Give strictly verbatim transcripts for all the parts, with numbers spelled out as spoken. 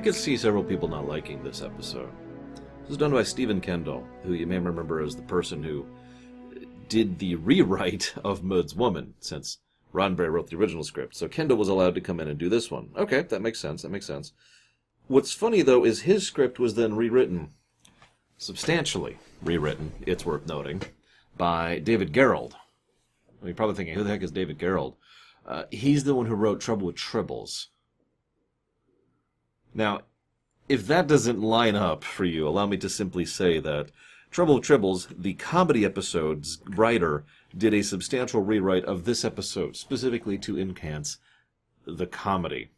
I could see several people not liking this episode. This was done by Stephen Kandel, who you may remember as the person who did the rewrite of Mud's Woman, since Roddenberry wrote the original script. So Kandel was allowed to come in and do this one. Okay, that makes sense, that makes sense. What's funny, though, is his script was then rewritten, substantially rewritten, it's worth noting, by David Gerrold. You're probably thinking, who the heck is David Gerrold? Uh, he's the one who wrote Trouble with Tribbles. Now, if that doesn't line up for you, allow me to simply say that Trouble with Tribbles, the comedy episode's writer, did a substantial rewrite of this episode, specifically to enhance the comedy.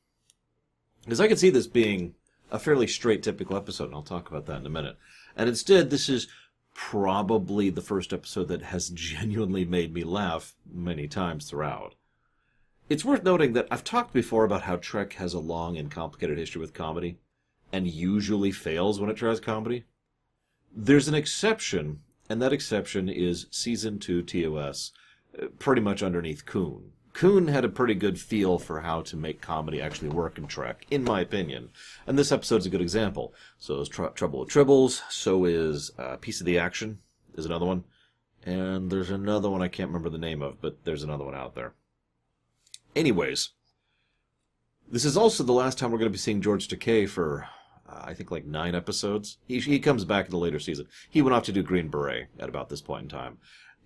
Because I could see this being a fairly straight, typical episode, and I'll talk about that in a minute. And instead, this is probably the first episode that has genuinely made me laugh many times throughout. It's worth noting that I've talked before about how Trek has a long and complicated history with comedy, and usually fails when it tries comedy. There's an exception, and that exception is Season two T O S, pretty much underneath Kuhn. Kuhn had a pretty good feel for how to make comedy actually work in Trek, in my opinion. And this episode's a good example. So is Tr- Trouble with Tribbles, so is uh, Piece of the Action, is another one. And there's another one I can't remember the name of, but there's another one out there. Anyways, this is also the last time we're going to be seeing George Takei for, uh, I think, like nine episodes. He, he comes back in the later season. He went off to do Green Beret at about this point in time.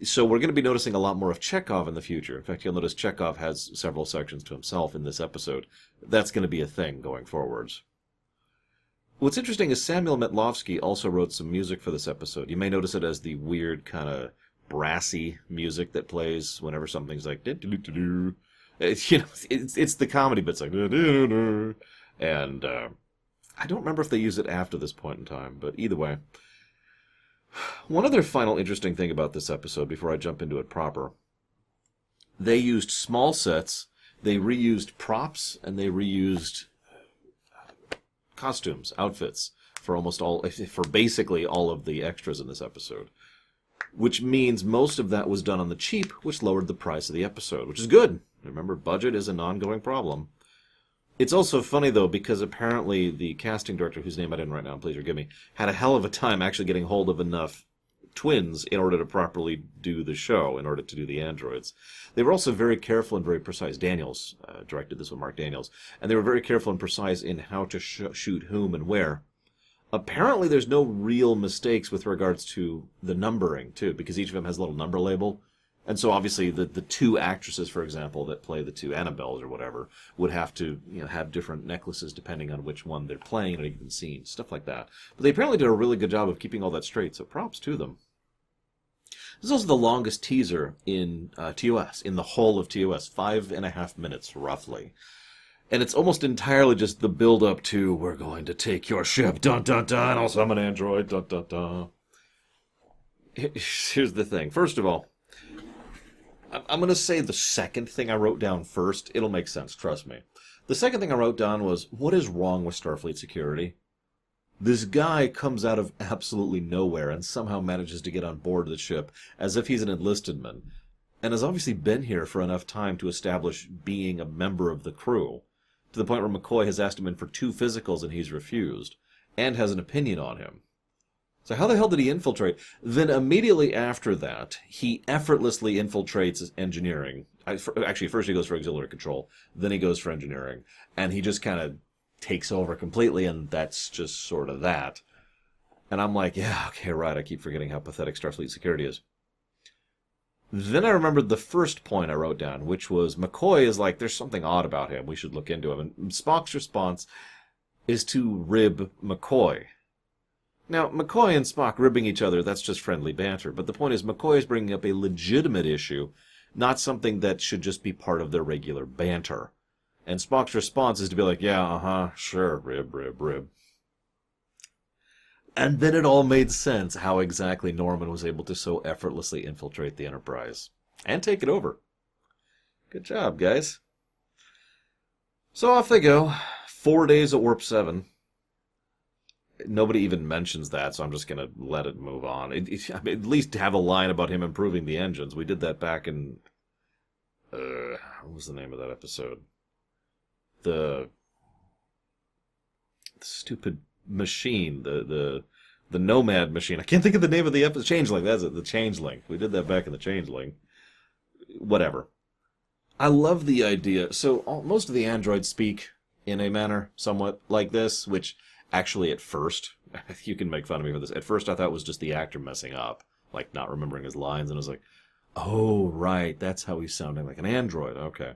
So we're going to be noticing a lot more of Chekhov in the future. In fact, you'll notice Chekhov has several sections to himself in this episode. That's going to be a thing going forwards. What's interesting is Samuel Metlovsky also wrote some music for this episode. You may notice it as the weird, kind of brassy music that plays whenever something's like... do-do-do-do-do. It's, you know, it's, it's the comedy bits like, and uh, I don't remember if they use it after this point in time, but either way. One other final interesting thing about this episode before I jump into it proper, they used small sets, they reused props, and they reused costumes, outfits for almost all, for basically all of the extras in this episode. Which means most of that was done on the cheap, which lowered the price of the episode, which is good. Remember, budget is an ongoing problem. It's also funny, though, because apparently the casting director, whose name I didn't write down, please forgive me, had a hell of a time actually getting hold of enough twins in order to properly do the show, in order to do the androids. They were also very careful and very precise. Daniels uh, directed this with Mark Daniels. And they were very careful and precise in how to sh- shoot whom and where. Apparently there's no real mistakes with regards to the numbering, too, because each of them has a little number label. And so, obviously, the, the two actresses, for example, that play the two Annabelles or whatever, would have to, you know, have different necklaces depending on which one they're playing in a given scene, stuff like that. But they apparently did a really good job of keeping all that straight, so props to them. This is also the longest teaser in uh, T O S, in the whole of T O S, five and a half minutes, roughly. And it's almost entirely just the build-up to, we're going to take your ship, dun-dun-dun, also I'm an android, dun-dun-dun. Here's the thing. First of all, I'm going to say the second thing I wrote down first. It'll make sense, trust me. The second thing I wrote down was, what is wrong with Starfleet security? This guy comes out of absolutely nowhere and somehow manages to get on board the ship as if he's an enlisted man, and has obviously been here for enough time to establish being a member of the crew, to the point where McCoy has asked him in for two physicals and he's refused, and has an opinion on him. So how the hell did he infiltrate? Then immediately after that, he effortlessly infiltrates engineering. I, for, actually, first he goes for auxiliary control, then he goes for engineering, and he just kind of takes over completely, and that's just sort of that. And I'm like, yeah, okay, right, I keep forgetting how pathetic Starfleet security is. Then I remembered the first point I wrote down, which was McCoy is like, there's something odd about him, we should look into him. And Spock's response is to rib McCoy. Now, McCoy and Spock ribbing each other, that's just friendly banter. But the point is, McCoy is bringing up a legitimate issue, not something that should just be part of their regular banter. And Spock's response is to be like, yeah, uh-huh, sure, rib, rib, rib. And then it all made sense how exactly Norman was able to so effortlessly infiltrate the Enterprise. And take it over. Good job, guys. So off they go. Four days at Warp seven. Nobody even mentions that, so I'm just going to let it move on. It, it, I mean, at least have a line about him improving the engines. We did that back in... Uh, what was the name of that episode? The... stupid machine, the the the Nomad machine. I can't think of the name of the episode. Changeling. That's it. The Changeling. We did that back in the Changeling. Whatever. I love the idea. So all, most of the androids speak in a manner somewhat like this, which actually at first, you can make fun of me for this, at first I thought it was just the actor messing up, like not remembering his lines, and I was like, oh, right, that's how he's sounding like an android. Okay.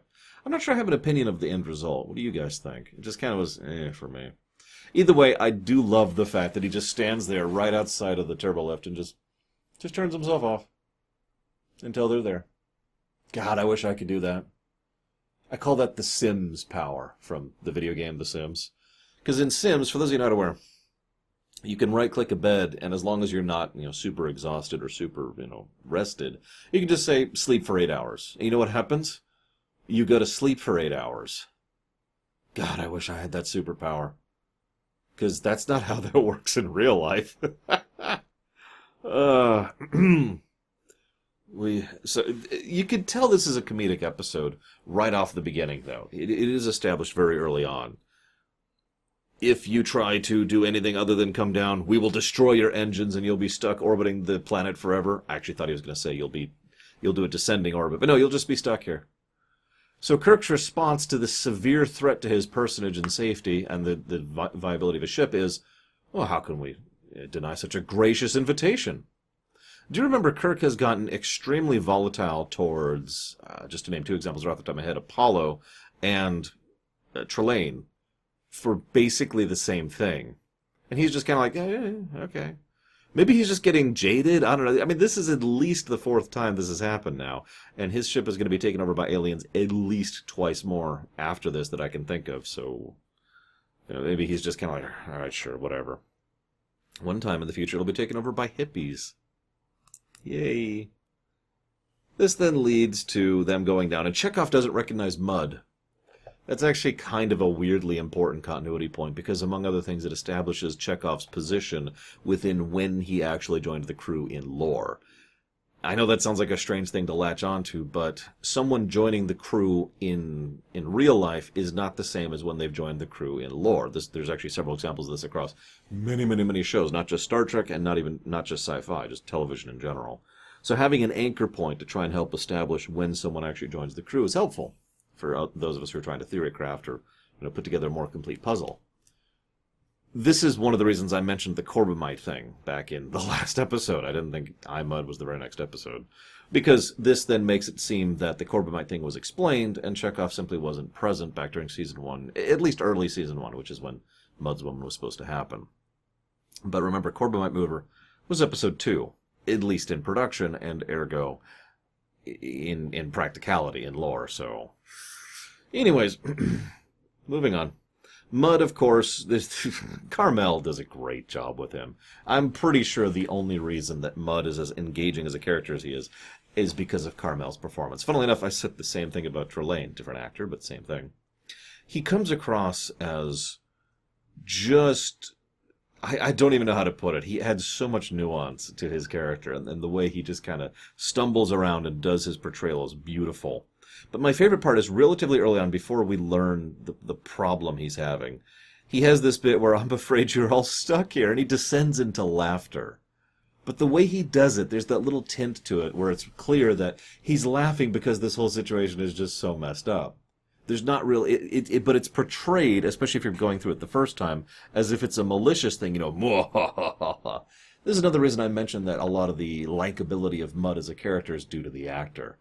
I'm not sure I have an opinion of the end result. What do you guys think? It just kind of was, eh, for me. Either way, I do love the fact that he just stands there right outside of the turbo lift and just, just turns himself off until they're there. God, I wish I could do that. I call that the Sims power from the video game The Sims. Because in Sims, for those of you not aware, you can right-click a bed, and as long as you're not, you know, super exhausted or super, you know, rested, you can just say, sleep for eight hours. And you know what happens? You go to sleep for eight hours. God, I wish I had that superpower. Because that's not how that works in real life. uh... We so you could tell this is a comedic episode right off the beginning, though. It, it is established very early on. If you try to do anything other than come down, we will destroy your engines and you'll be stuck orbiting the planet forever. I actually thought he was going to say you'll be, you'll do a descending orbit, but no, you'll just be stuck here. So Kirk's response to the severe threat to his personage and safety and the, the vi- viability of a ship is, well, how can we deny such a gracious invitation? Do you remember Kirk has gotten extremely volatile towards, uh, just to name two examples right off the top of my head, Apollo and uh, Trelane for basically the same thing. And he's just kind of like, eh, okay. Maybe he's just getting jaded. I don't know. I mean, this is at least the fourth time this has happened now. And his ship is going to be taken over by aliens at least twice more after this that I can think of. So you know, maybe he's just kind of like, all right, sure, whatever. One time in the future, it'll be taken over by hippies. Yay. This then leads to them going down, and Chekhov doesn't recognize mud. That's actually kind of a weirdly important continuity point, because among other things it establishes Chekhov's position within when he actually joined the crew in lore. I know that sounds like a strange thing to latch onto, but someone joining the crew in in real life is not the same as when they've joined the crew in lore. This, there's actually several examples of this across many, many, many shows, not just Star Trek and not even not just sci-fi, just television in general. So having an anchor point to try and help establish when someone actually joins the crew is helpful for those of us who are trying to theorycraft or you know put together a more complete puzzle. This is one of the reasons I mentioned the Corbomite thing back in the last episode. I didn't think iMud was the very next episode. Because this then makes it seem that the Corbomite thing was explained, and Chekhov simply wasn't present back during Season one, at least early Season one, which is when Mud's Woman was supposed to happen. But remember, Corbomite Mover was Episode two, at least in production, and ergo in, in practicality, in lore, so... Anyways, moving on. Mud, of course, this, Carmel does a great job with him. I'm pretty sure the only reason that Mud is as engaging as a character as he is is because of Carmel's performance. Funnily enough, I said the same thing about Trelane, different actor, but same thing. He comes across as just... I, I don't even know how to put it. He adds so much nuance to his character, and, and the way he just kind of stumbles around and does his portrayal is beautiful. But my favorite part is relatively early on, before we learn the, the problem he's having, he has this bit where, I'm afraid you're all stuck here, and he descends into laughter. But the way he does it, there's that little tint to it where it's clear that he's laughing because this whole situation is just so messed up. There's not really, it, it, it, but it's portrayed, especially if you're going through it the first time, as if it's a malicious thing, you know, mwahahaha. This is another reason I mentioned that a lot of the likability of Mud as a character is due to the actor.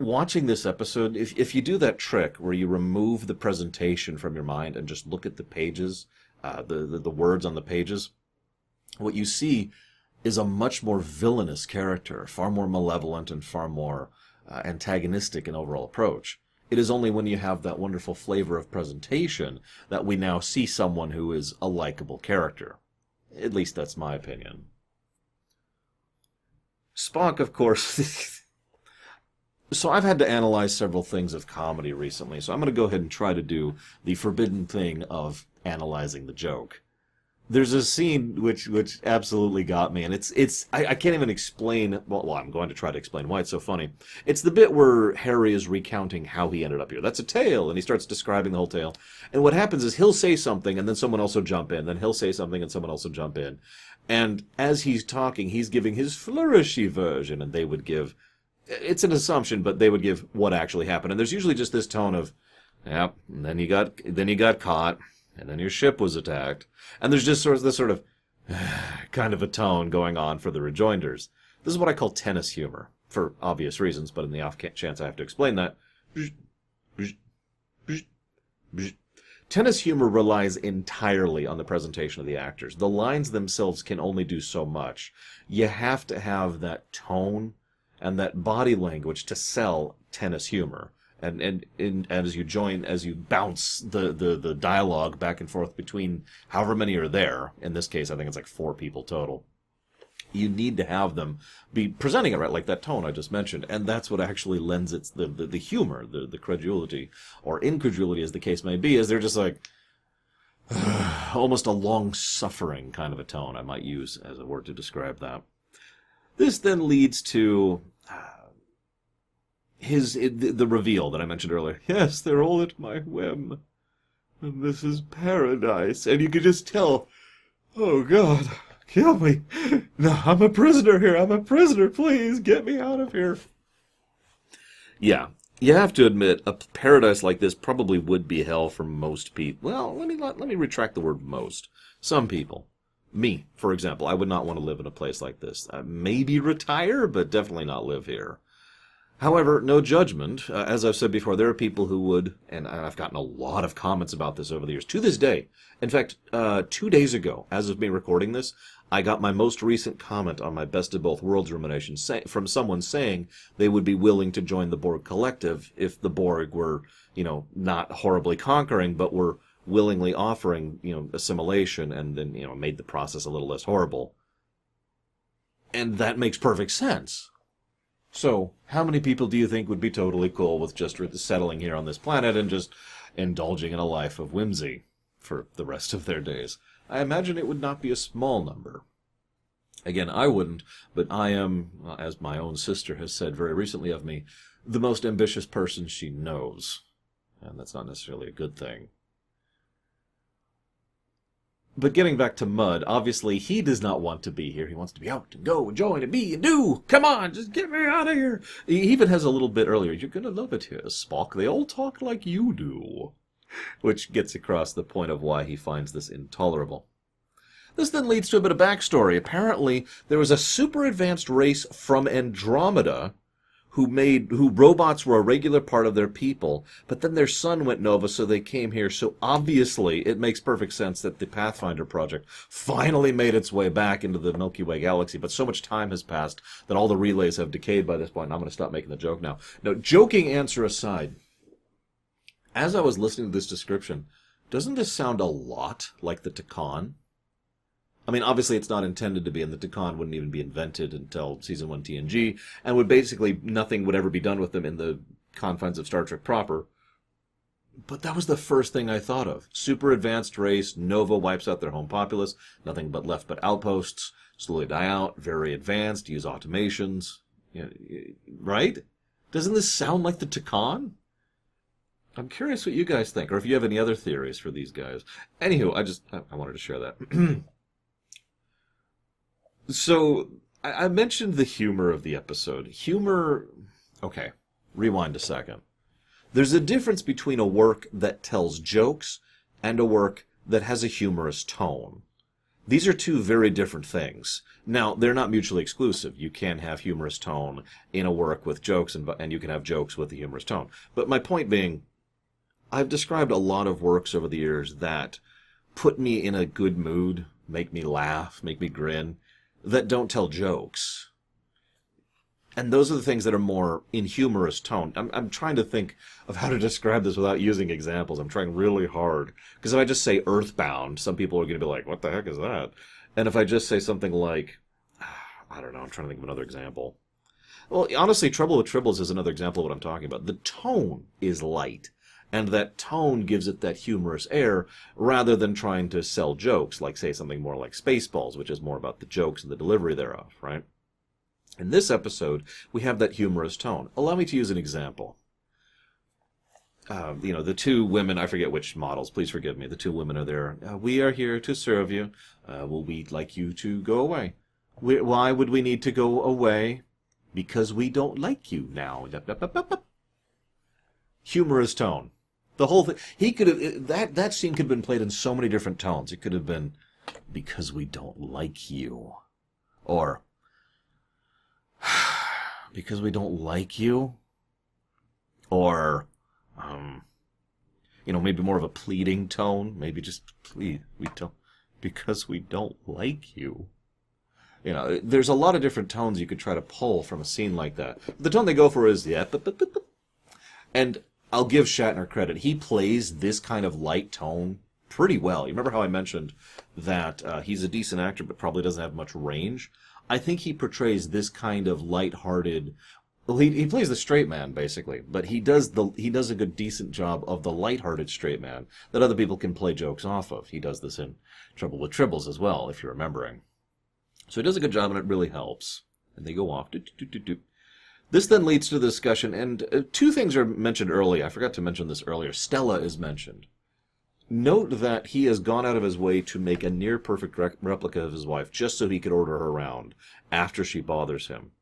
Watching this episode, if if you do that trick where you remove the presentation from your mind and just look at the pages, uh, the, the the words on the pages, what you see is a much more villainous character, far more malevolent and far more uh, antagonistic in overall approach. It is only when you have that wonderful flavor of presentation that we now see someone who is a likable character. At least that's my opinion. Spock, of course... So I've had to analyze several things of comedy recently, so I'm going to go ahead and try to do the forbidden thing of analyzing the joke. There's a scene which which absolutely got me, and it's it's I, I can't even explain. Well, well, I'm going to try to explain why it's so funny. It's the bit where Harry is recounting how he ended up here. That's a tale, and he starts describing the whole tale. And what happens is he'll say something, and then someone else will jump in. Then he'll say something, and someone else will jump in. And as he's talking, he's giving his flourishy version, and they would give. It's an assumption, but they would give what actually happened. And there's usually just this tone of, "Yep, yeah, and then you got then you got caught." And then your ship was attacked. And there's just sort of this sort of kind of a tone going on for the rejoinders. This is what I call tennis humor, for obvious reasons, but in the off chance I have to explain that. Tennis humor relies entirely on the presentation of the actors. The lines themselves can only do so much. You have to have that tone and that body language to sell tennis humor. And, and and as you join, as you bounce the, the, the dialogue back and forth between however many are there, in this case I think it's like four people total, you need to have them be presenting it right, like that tone I just mentioned. And that's what actually lends its the, the, the humor, the, the credulity, or incredulity as the case may be, is they're just like, almost a long-suffering kind of a tone I might use as a word to describe that. This then leads to... His the reveal that I mentioned earlier. Yes, they're all at my whim. And this is paradise. And you could just tell, oh, God, kill me. No, I'm a prisoner here. I'm a prisoner. Please get me out of here. Yeah, you have to admit, a paradise like this probably would be hell for most people. Well, let me let, let me retract the word most. Some people. Me, for example. I would not want to live in a place like this. I maybe retire, but definitely not live here. However, no judgment. Uh, as I've said before, there are people who would, and I've gotten a lot of comments about this over the years, to this day. In fact, uh, two days ago, as of me recording this, I got my most recent comment on my Best of Both Worlds rumination say, from someone saying they would be willing to join the Borg Collective if the Borg were, you know, not horribly conquering, but were willingly offering, you know, assimilation and then, you know, made the process a little less horrible. And that makes perfect sense. So, how many people do you think would be totally cool with just settling here on this planet and just indulging in a life of whimsy for the rest of their days? I imagine it would not be a small number. Again, I wouldn't, but I am, as my own sister has said very recently of me, the most ambitious person she knows. And that's not necessarily a good thing. But getting back to Mudd, obviously he does not want to be here. He wants to be out and go and join and be and do. Come on, just get me out of here. He even has a little bit earlier, you're going to love it here, Spock. They all talk like you do. Which gets across the point of why he finds this intolerable. This then leads to a bit of backstory. Apparently, there was a super advanced race from Andromeda who made, who robots were a regular part of their people, but then their sun went nova, so they came here. So obviously, it makes perfect sense that the Pathfinder project finally made its way back into the Milky Way galaxy, but so much time has passed that all the relays have decayed by this point, and I'm going to stop making the joke now. Now, joking answer aside, as I was listening to this description, doesn't this sound a lot like the Takan? I mean, obviously it's not intended to be, and the Takan wouldn't even be invented until Season one T N G, and would basically, nothing would ever be done with them in the confines of Star Trek proper. But that was the first thing I thought of. Super advanced race, Nova wipes out their home populace, nothing but left but outposts, slowly die out, very advanced, use automations, you know, right? Doesn't this sound like the Takan? I'm curious what you guys think, or if you have any other theories for these guys. Anywho, I just, I wanted to share that. So, I mentioned the humor of the episode. Humor... Okay, rewind a second. There's a difference between a work that tells jokes and a work that has a humorous tone. These are two very different things. Now, they're not mutually exclusive. You can have humorous tone in a work with jokes, and, and you can have jokes with a humorous tone. But my point being, I've described a lot of works over the years that put me in a good mood, make me laugh, make me grin, that don't tell jokes. And those are the things that are more in humorous tone. I'm, I'm trying to think of how to describe this without using examples. I'm trying really hard. Because if I just say Earthbound, some people are going to be like, what the heck is that? And if I just say something like, I don't know, I'm trying to think of another example. Well, honestly, Trouble with Tribbles is another example of what I'm talking about. The tone is light. and that tone gives it that humorous air, rather than trying to sell jokes, like, say, something more like Spaceballs, which is more about the jokes and the delivery thereof, right? In this episode, we have that humorous tone. Allow me to use an example. Uh, you know, the two women, I forget which models, please forgive me, the two women are there. Uh, we are here to serve you. Uh, well, we'd like you to go away. We, why would we need to go away? Because we don't like you now. Dup, dup, dup, dup, dup. Humorous tone. The whole thing. He could have, that, that scene could have been played in so many different tones. It could have been, because we don't like you. Or, because we don't like you. Or, Um, you know, maybe more of a pleading tone. Maybe just, please, we don't, because we don't like you. You know, there's a lot of different tones you could try to pull from a scene like that. The tone they go for is, yeah, but, but, but, but. And I'll give Shatner credit. He plays this kind of light tone pretty well. You remember how I mentioned that uh, he's a decent actor, but probably doesn't have much range? I think he portrays this kind of light-hearted... Well, he he plays the straight man basically, but he does the he does a good decent job of the lighthearted straight man that other people can play jokes off of. He does this in Trouble with Tribbles as well, if you're remembering. So he does a good job, and it really helps. And they go off. Doop, doop, doop, doop. This then leads to the discussion, and uh, two things are mentioned early. I forgot to mention this earlier. Stella is mentioned. Note that he has gone out of his way to make a near perfect re- replica of his wife, just so he could order her around after she bothers him.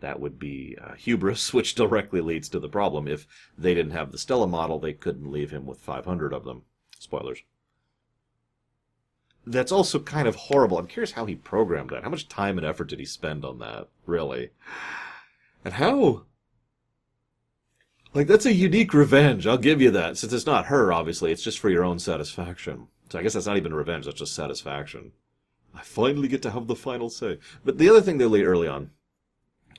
That would be uh, hubris, which directly leads to the problem. If they didn't have the Stella model, they couldn't leave him with five hundred of them. Spoilers. That's also kind of horrible. I'm curious how he programmed that. How much time and effort did he spend on that, really? And how... Like, that's a unique revenge. I'll give you that. Since it's not her, obviously. It's just for your own satisfaction. So I guess that's not even revenge. That's just satisfaction. I finally get to have the final say. But the other thing they laid early on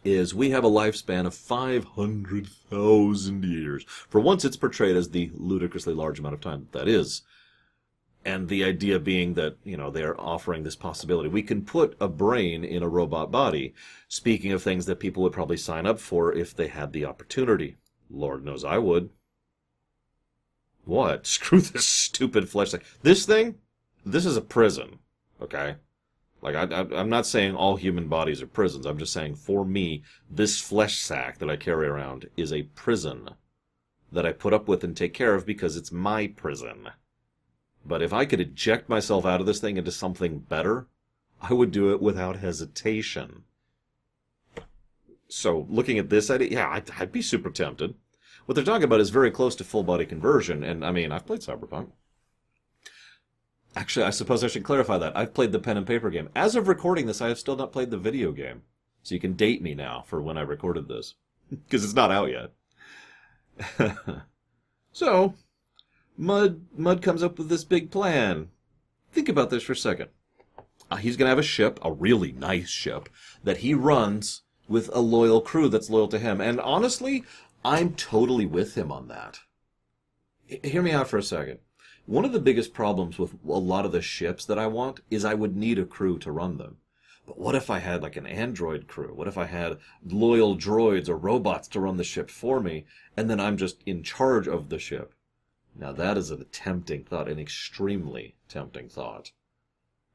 is we have a lifespan of five hundred thousand years. For once, it's portrayed as the ludicrously large amount of time that, that is. And the idea being that, you know, they're offering this possibility. We can put a brain in a robot body, speaking of things that people would probably sign up for if they had the opportunity. Lord knows I would. What? Screw this stupid flesh thing. This thing? This is a prison, okay? Like, I, I, I'm not saying all human bodies are prisons. I'm just saying, for me, this flesh sack that I carry around is a prison that I put up with and take care of because it's my prison. But if I could eject myself out of this thing into something better, I would do it without hesitation. So, looking at this idea, yeah, I'd, I'd be super tempted. What they're talking about is very close to full-body conversion, and, I mean, I've played Cyberpunk. Actually, I suppose I should clarify that. I've played the pen and paper game. As of recording this, I have still not played the video game. So you can date me now for when I recorded this. Because it's not out yet. So, Mud Mud comes up with this big plan. Think about this for a second. Uh, he's going to have a ship, a really nice ship, that he runs with a loyal crew that's loyal to him. And honestly, I'm totally with him on that. H- hear me out for a second. One of the biggest problems with a lot of the ships that I want is I would need a crew to run them. But what if I had like an android crew? What if I had loyal droids or robots to run the ship for me, and then I'm just in charge of the ship? Now that is a tempting thought, an extremely tempting thought.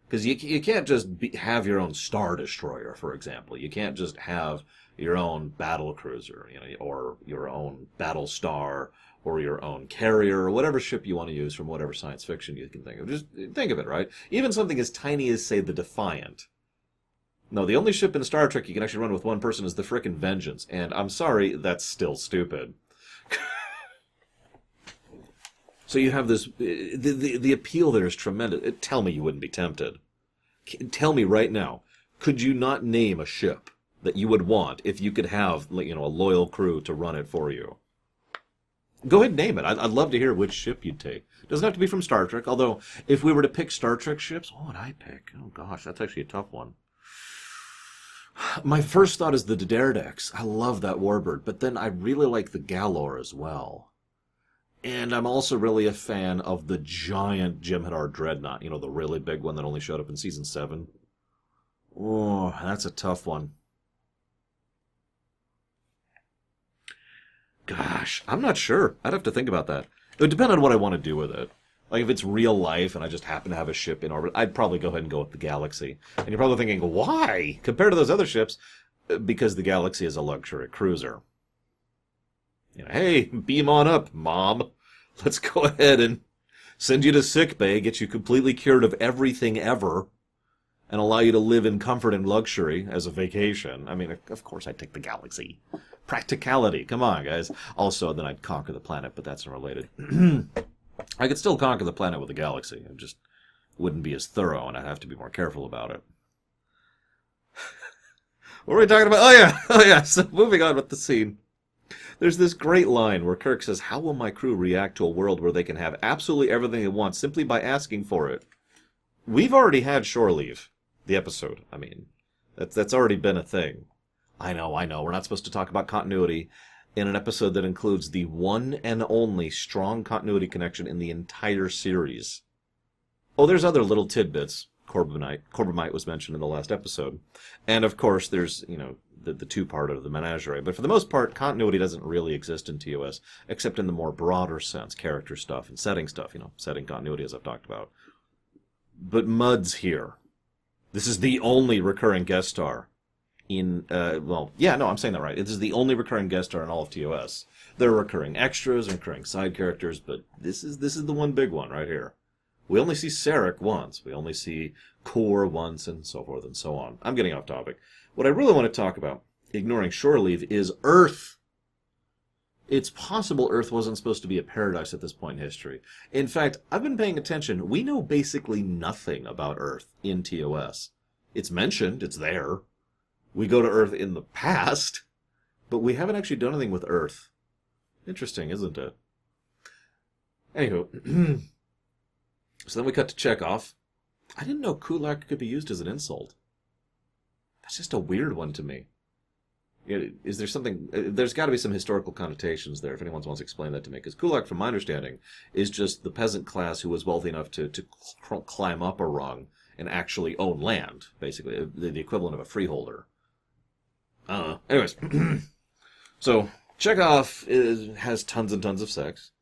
Because you, you can't just be, have your own Star Destroyer, for example. You can't just have your own battle cruiser, you know, or your own battle star, or your own carrier, or whatever ship you want to use from whatever science fiction you can think of. Just think of it, right? Even something as tiny as, say, the Defiant. No, the only ship in Star Trek you can actually run with one person is the frickin' Vengeance, and I'm sorry, that's still stupid. So you have this... The, the, the appeal there is tremendous. Tell me you wouldn't be tempted. Tell me right now, could you not name a ship that you would want if you could have, you know, a loyal crew to run it for you? Go ahead and name it. I'd, I'd love to hear which ship you'd take. It doesn't have to be from Star Trek, although if we were to pick Star Trek ships, what would I pick? Oh, gosh, that's actually a tough one. My first thought is the D'deridex. I love that warbird, but then I really like the Galor as well. And I'm also really a fan of the giant Jem'Hadar dreadnought, you know, the really big one that only showed up in Season seven. Oh, that's a tough one. Gosh, I'm not sure. I'd have to think about that. It would depend on what I want to do with it. Like, if it's real life and I just happen to have a ship in orbit, I'd probably go ahead and go with the Galaxy. And you're probably thinking, why? Compared to those other ships, because the Galaxy is a luxury cruiser. You know, hey, beam on up, Mom. Let's go ahead and send you to sickbay, get you completely cured of everything ever, and allow you to live in comfort and luxury as a vacation. I mean, of course I'd take the Galaxy. Practicality. Come on, guys. Also, then I'd conquer the planet, but that's unrelated. I could still conquer the planet with the Galaxy. It just wouldn't be as thorough, and I'd have to be more careful about it. What were we talking about? Oh, yeah. Oh, yeah. So, moving on with the scene. There's this great line where Kirk says, how will my crew react to a world where they can have absolutely everything they want simply by asking for it? We've already had Shore Leave, the episode. I mean, that's, that's already been a thing. I know, I know. We're not supposed to talk about continuity in an episode that includes the one and only strong continuity connection in the entire series. Oh, there's other little tidbits. Corbomite, Corbomite was mentioned in the last episode. And, of course, there's, you know, the, the two-part of the Menagerie. But for the most part, continuity doesn't really exist in T O S, except in the more broader sense, character stuff and setting stuff, you know, setting continuity, as I've talked about. But Mudd's here. This is the only recurring guest star. In, uh, well, yeah, no, I'm saying that right. This is the only recurring guest star in all of T O S. There are recurring extras and recurring side characters, but this is this is the one big one right here. We only see Sarek once. We only see Kor once, and so forth and so on. I'm getting off topic. What I really want to talk about, ignoring Shore Leave, is Earth. It's possible Earth wasn't supposed to be a paradise at this point in history. In fact, I've been paying attention. We know basically nothing about Earth in T O S. It's mentioned. It's there. We go to Earth in the past, but we haven't actually done anything with Earth. Interesting, isn't it? Anywho, so then we cut to Chekhov. I didn't know Kulak could be used as an insult. That's just a weird one to me. Is there something... There's got to be some historical connotations there, if anyone wants to explain that to me, because Kulak, from my understanding, is just the peasant class who was wealthy enough to, to cl- climb up a rung and actually own land, basically, the equivalent of a freeholder. I don't know. Anyways, so Chekhov is, has tons and tons of sex.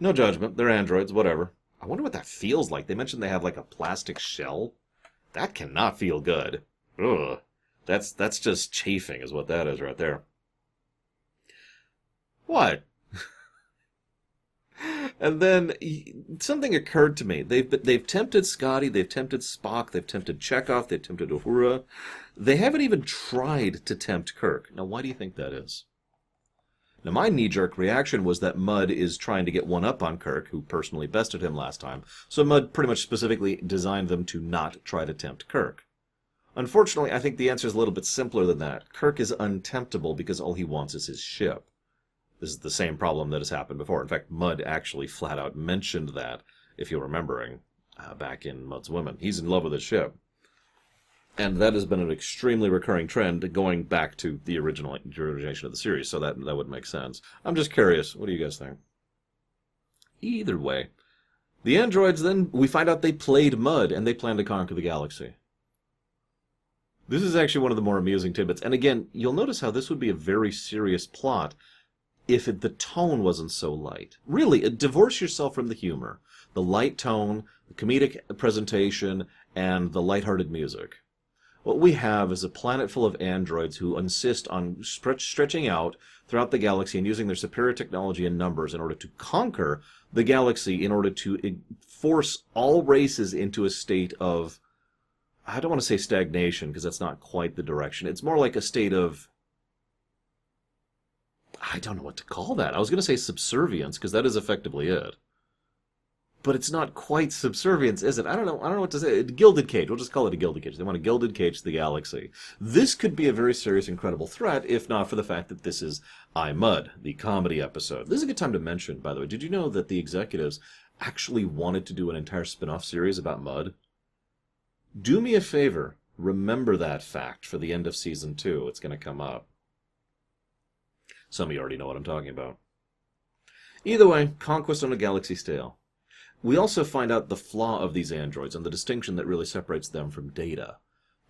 No judgment. They're androids, whatever. I wonder what that feels like. They mentioned they have like a plastic shell. That cannot feel good. Ugh. That's, that's just chafing is what that is right there. What? And then something occurred to me. They've they've tempted Scotty, they've tempted Spock, they've tempted Chekhov, they've tempted Uhura. They haven't even tried to tempt Kirk. Now, why do you think that is? Now, my knee-jerk reaction was that Mudd is trying to get one up on Kirk, who personally bested him last time. So Mudd pretty much specifically designed them to not try to tempt Kirk. Unfortunately, I think the answer is a little bit simpler than that. Kirk is untemptable because all he wants is his ship. This is the same problem that has happened before. In fact, Mudd actually flat out mentioned that, if you're remembering, uh, back in Mudd's Women. He's in love with his ship. And that has been an extremely recurring trend going back to the original origination of the series, so that, that would make sense. I'm just curious. What do you guys think? Either way, the androids then, we find out they played Mudd, and they plan to conquer the galaxy. This is actually one of the more amusing tidbits. And again, you'll notice how this would be a very serious plot if it, the tone wasn't so light. Really, divorce yourself from the humor. The light tone, the comedic presentation, and the lighthearted music. What we have is a planet full of androids who insist on stretching out throughout the galaxy and using their superior technology and numbers in order to conquer the galaxy, in order to force all races into a state of, I don't want to say stagnation, because that's not quite the direction. It's more like a state of, I don't know what to call that. I was going to say subservience, because that is effectively it. But it's not quite subservience, is it? I don't know. I don't know what to say. Gilded cage. We'll just call it a gilded cage. They want a gilded cage to the galaxy. This could be a very serious, incredible threat, if not for the fact that this is I, Mudd, the comedy episode. This is a good time to mention, by the way. Did you know that the executives actually wanted to do an entire spin-off series about Mudd? Do me a favor. Remember that fact for the end of season two. It's going to come up. Some of you already know what I'm talking about. Either way, conquest on a galaxy scale. We also find out the flaw of these androids and the distinction that really separates them from Data.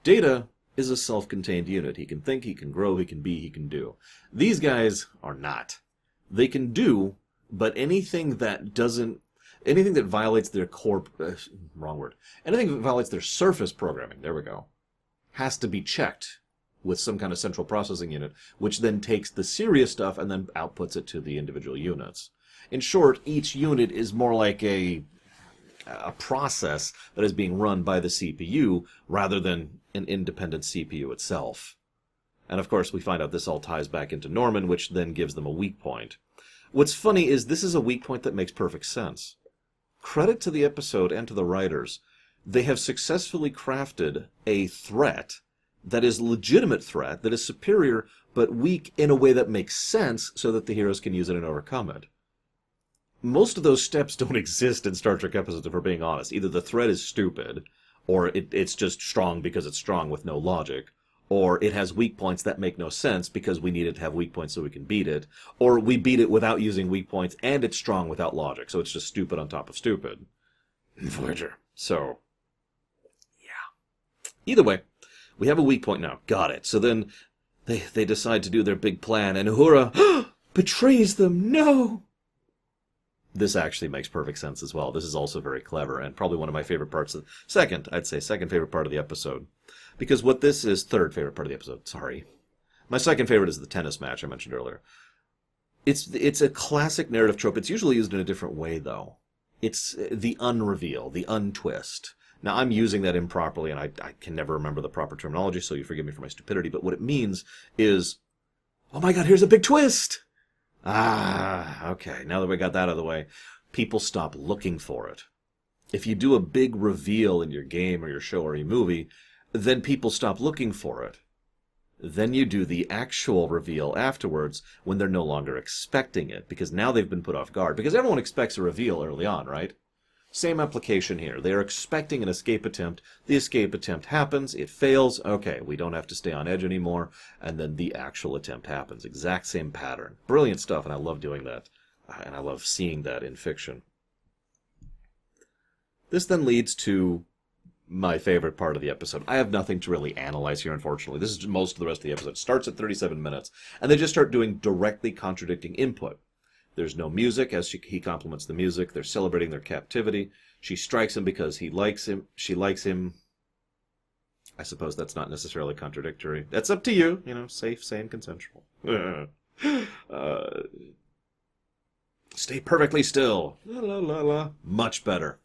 Data is a self-contained unit. He can think, he can grow, he can be, he can do. These guys are not. They can do but anything that doesn't, anything that violates their core, uh, wrong word, anything that violates their surface programming, there we go, has to be checked with some kind of central processing unit, which then takes the serious stuff and then outputs it to the individual units. In short, each unit is more like a a process that is being run by the C P U rather than an independent C P U itself. And of course, we find out this all ties back into Norman, which then gives them a weak point. What's funny is this is a weak point that makes perfect sense. Credit to the episode and to the writers. They have successfully crafted a threat that is a legitimate threat, that is superior, but weak in a way that makes sense so that the heroes can use it and overcome it. Most of those steps don't exist in Star Trek episodes, if we're being honest. Either the threat is stupid, or it, it's just strong because it's strong with no logic, or it has weak points that make no sense because we need it to have weak points so we can beat it, or we beat it without using weak points and it's strong without logic, so it's just stupid on top of stupid. Voyager. So, yeah. Either way, we have a weak point now. Got it. So then they, they decide to do their big plan, and Uhura betrays them. No! This actually makes perfect sense as well. This is also very clever, and probably one of my favorite parts of... Second, I'd say second favorite part of the episode. Because what this is... Third favorite part of the episode, sorry. My second favorite is the tennis match I mentioned earlier. It's it's a classic narrative trope. It's usually used in a different way, though. It's the unreveal, the untwist. Now, I'm using that improperly, and I, I can never remember the proper terminology, so you forgive me for my stupidity, but what it means is... Oh my god, here's a big twist! Ah, okay, now that we got that out of the way, people stop looking for it. If you do a big reveal in your game or your show or your movie, then people stop looking for it. Then you do the actual reveal afterwards when they're no longer expecting it, because now they've been put off guard, because everyone expects a reveal early on, right? Same application here. They are expecting an escape attempt. The escape attempt happens. It fails. Okay, we don't have to stay on edge anymore. And then the actual attempt happens. Exact same pattern. Brilliant stuff, and I love doing that. And I love seeing that in fiction. This then leads to my favorite part of the episode. I have nothing to really analyze here, unfortunately. This is most of the rest of the episode. It starts at thirty-seven minutes, and they just start doing directly contradicting input. There's no music, as she, he compliments the music. They're celebrating their captivity. She strikes him because he likes him. She likes him. I suppose that's not necessarily contradictory. That's up to you. You know, safe, sane, consensual. uh, stay perfectly still. La, la, la, la. Much better.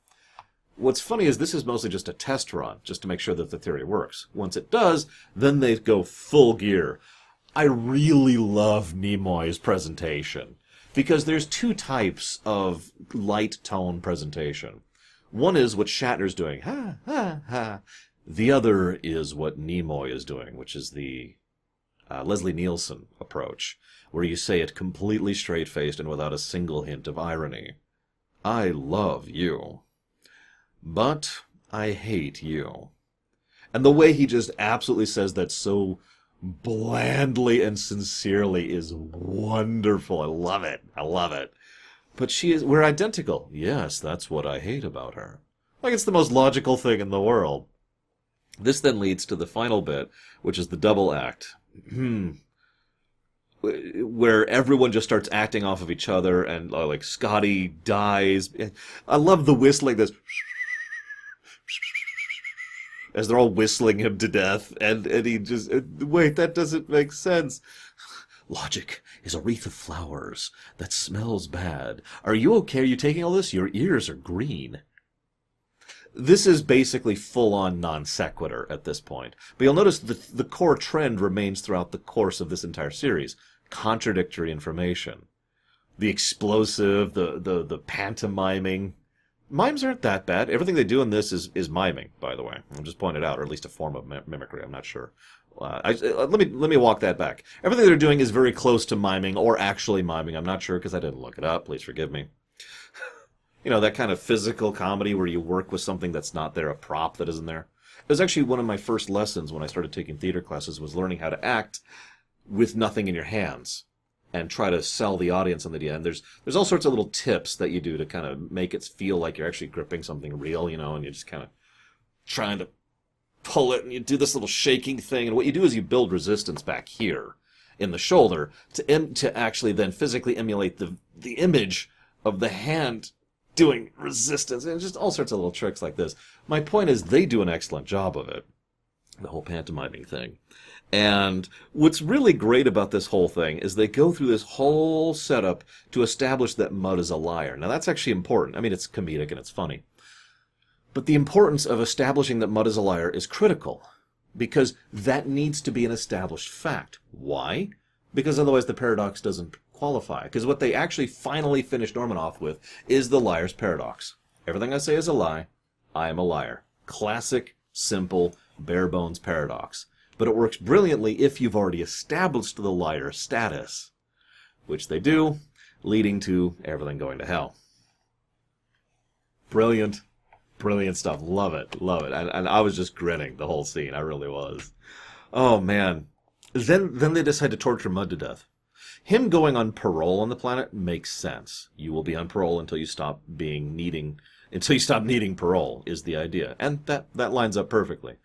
What's funny is this is mostly just a test run, just to make sure that the theory works. Once it does, then they go full gear. I really love Nimoy's presentation. Because there's two types of light tone presentation. One is what Shatner's doing, ha, ha, ha. The other is what Nimoy is doing, which is the uh, Leslie Nielsen approach, where you say it completely straight-faced and without a single hint of irony. I love you, but I hate you. And the way he just absolutely says that so... blandly and sincerely is wonderful. I love it. I love it. But she is, we're identical. Yes, that's what I hate about her. Like, it's the most logical thing in the world. This then leads to the final bit, which is the double act. Where everyone just starts acting off of each other, and, like, Scotty dies. I love the whistling, this... as they're all whistling him to death, and, and he just... Wait, that doesn't make sense. Logic is a wreath of flowers that smells bad. Are you okay? Are you taking all this? Your ears are green. This is basically full-on non sequitur at this point. But you'll notice the the core trend remains throughout the course of this entire series. Contradictory information. The explosive, the, the, the pantomiming... Mimes aren't that bad. Everything they do in this is, is miming, by the way. I'll just point it out, or at least a form of mimicry. I'm not sure. Uh, I, uh, let me let me walk that back. Everything they're doing is very close to miming, or actually miming. I'm not sure, because I didn't look it up. Please forgive me. You know, that kind of physical comedy where you work with something that's not there, a prop that isn't there. It was actually one of my first lessons when I started taking theater classes, was learning how to act with nothing in your hands. And try to sell the audience on the idea. And there's there's all sorts of little tips that you do to kind of make it feel like you're actually gripping something real, you know, and you're just kind of trying to pull it, and you do this little shaking thing. And what you do is you build resistance back here in the shoulder to em- to actually then physically emulate the the image of the hand doing resistance, and just all sorts of little tricks like this. My point is they do an excellent job of it, the whole pantomiming thing. And what's really great about this whole thing is they go through this whole setup to establish that Mudd is a liar. Now, that's actually important. I mean, it's comedic and it's funny. But the importance of establishing that Mudd is a liar is critical, because that needs to be an established fact. Why? Because otherwise the paradox doesn't qualify. Because what they actually finally finished Norman off with is the liar's paradox. Everything I say is a lie. I am a liar. Classic, simple, bare-bones paradox. But it works brilliantly if you've already established the liar status, which they do, leading to everything going to hell. Brilliant. Brilliant stuff. Love it. Love it. And, and I was just grinning the whole scene. I really was. Oh, man. Then, then they decide to torture Mudd to death. Him going on parole on the planet makes sense. You will be on parole until you stop being needing, until you stop needing parole is the idea. And that, that lines up perfectly.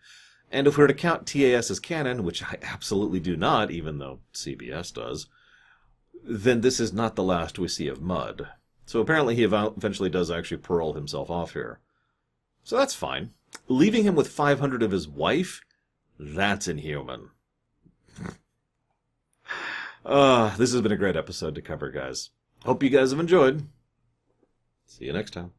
And if we were to count T A S as canon, which I absolutely do not, even though C B S does, then this is not the last we see of Mudd. So apparently he eventually does actually parole himself off here. So that's fine. Leaving him with five hundred of his wife? That's inhuman. uh, this has been a great episode to cover, guys. Hope you guys have enjoyed. See you next time.